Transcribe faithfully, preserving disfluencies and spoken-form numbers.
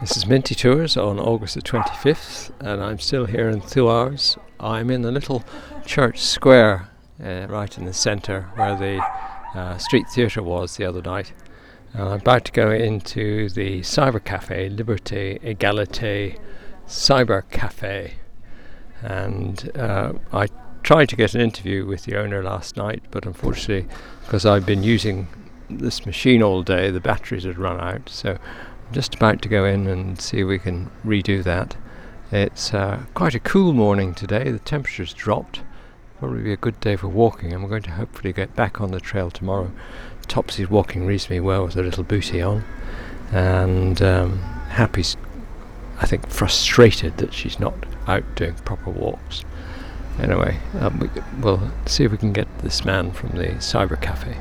This is Minty Tours on August the twenty-fifth, and I'm still here in Thouars. I'm in the little church square uh, right in the centre where the uh, street theatre was the other night. And I'm about to go into the Cybercafé, Liberté, Égalité, Cybercafé. And uh, I tried to get an interview with the owner last night, but unfortunately, because I've been using this machine all day, the batteries had run out. So I'm just about to go in and see if we can redo that. It's uh, quite a cool morning today. The temperature's dropped. Probably be a good day for walking, and we're going to hopefully get back on the trail tomorrow. Topsy's walking reasonably well with her little bootie on, and um, Happy's, I think, frustrated that she's not out doing proper walks. Anyway, um, we, we'll see if we can get this man from the Cybercafé.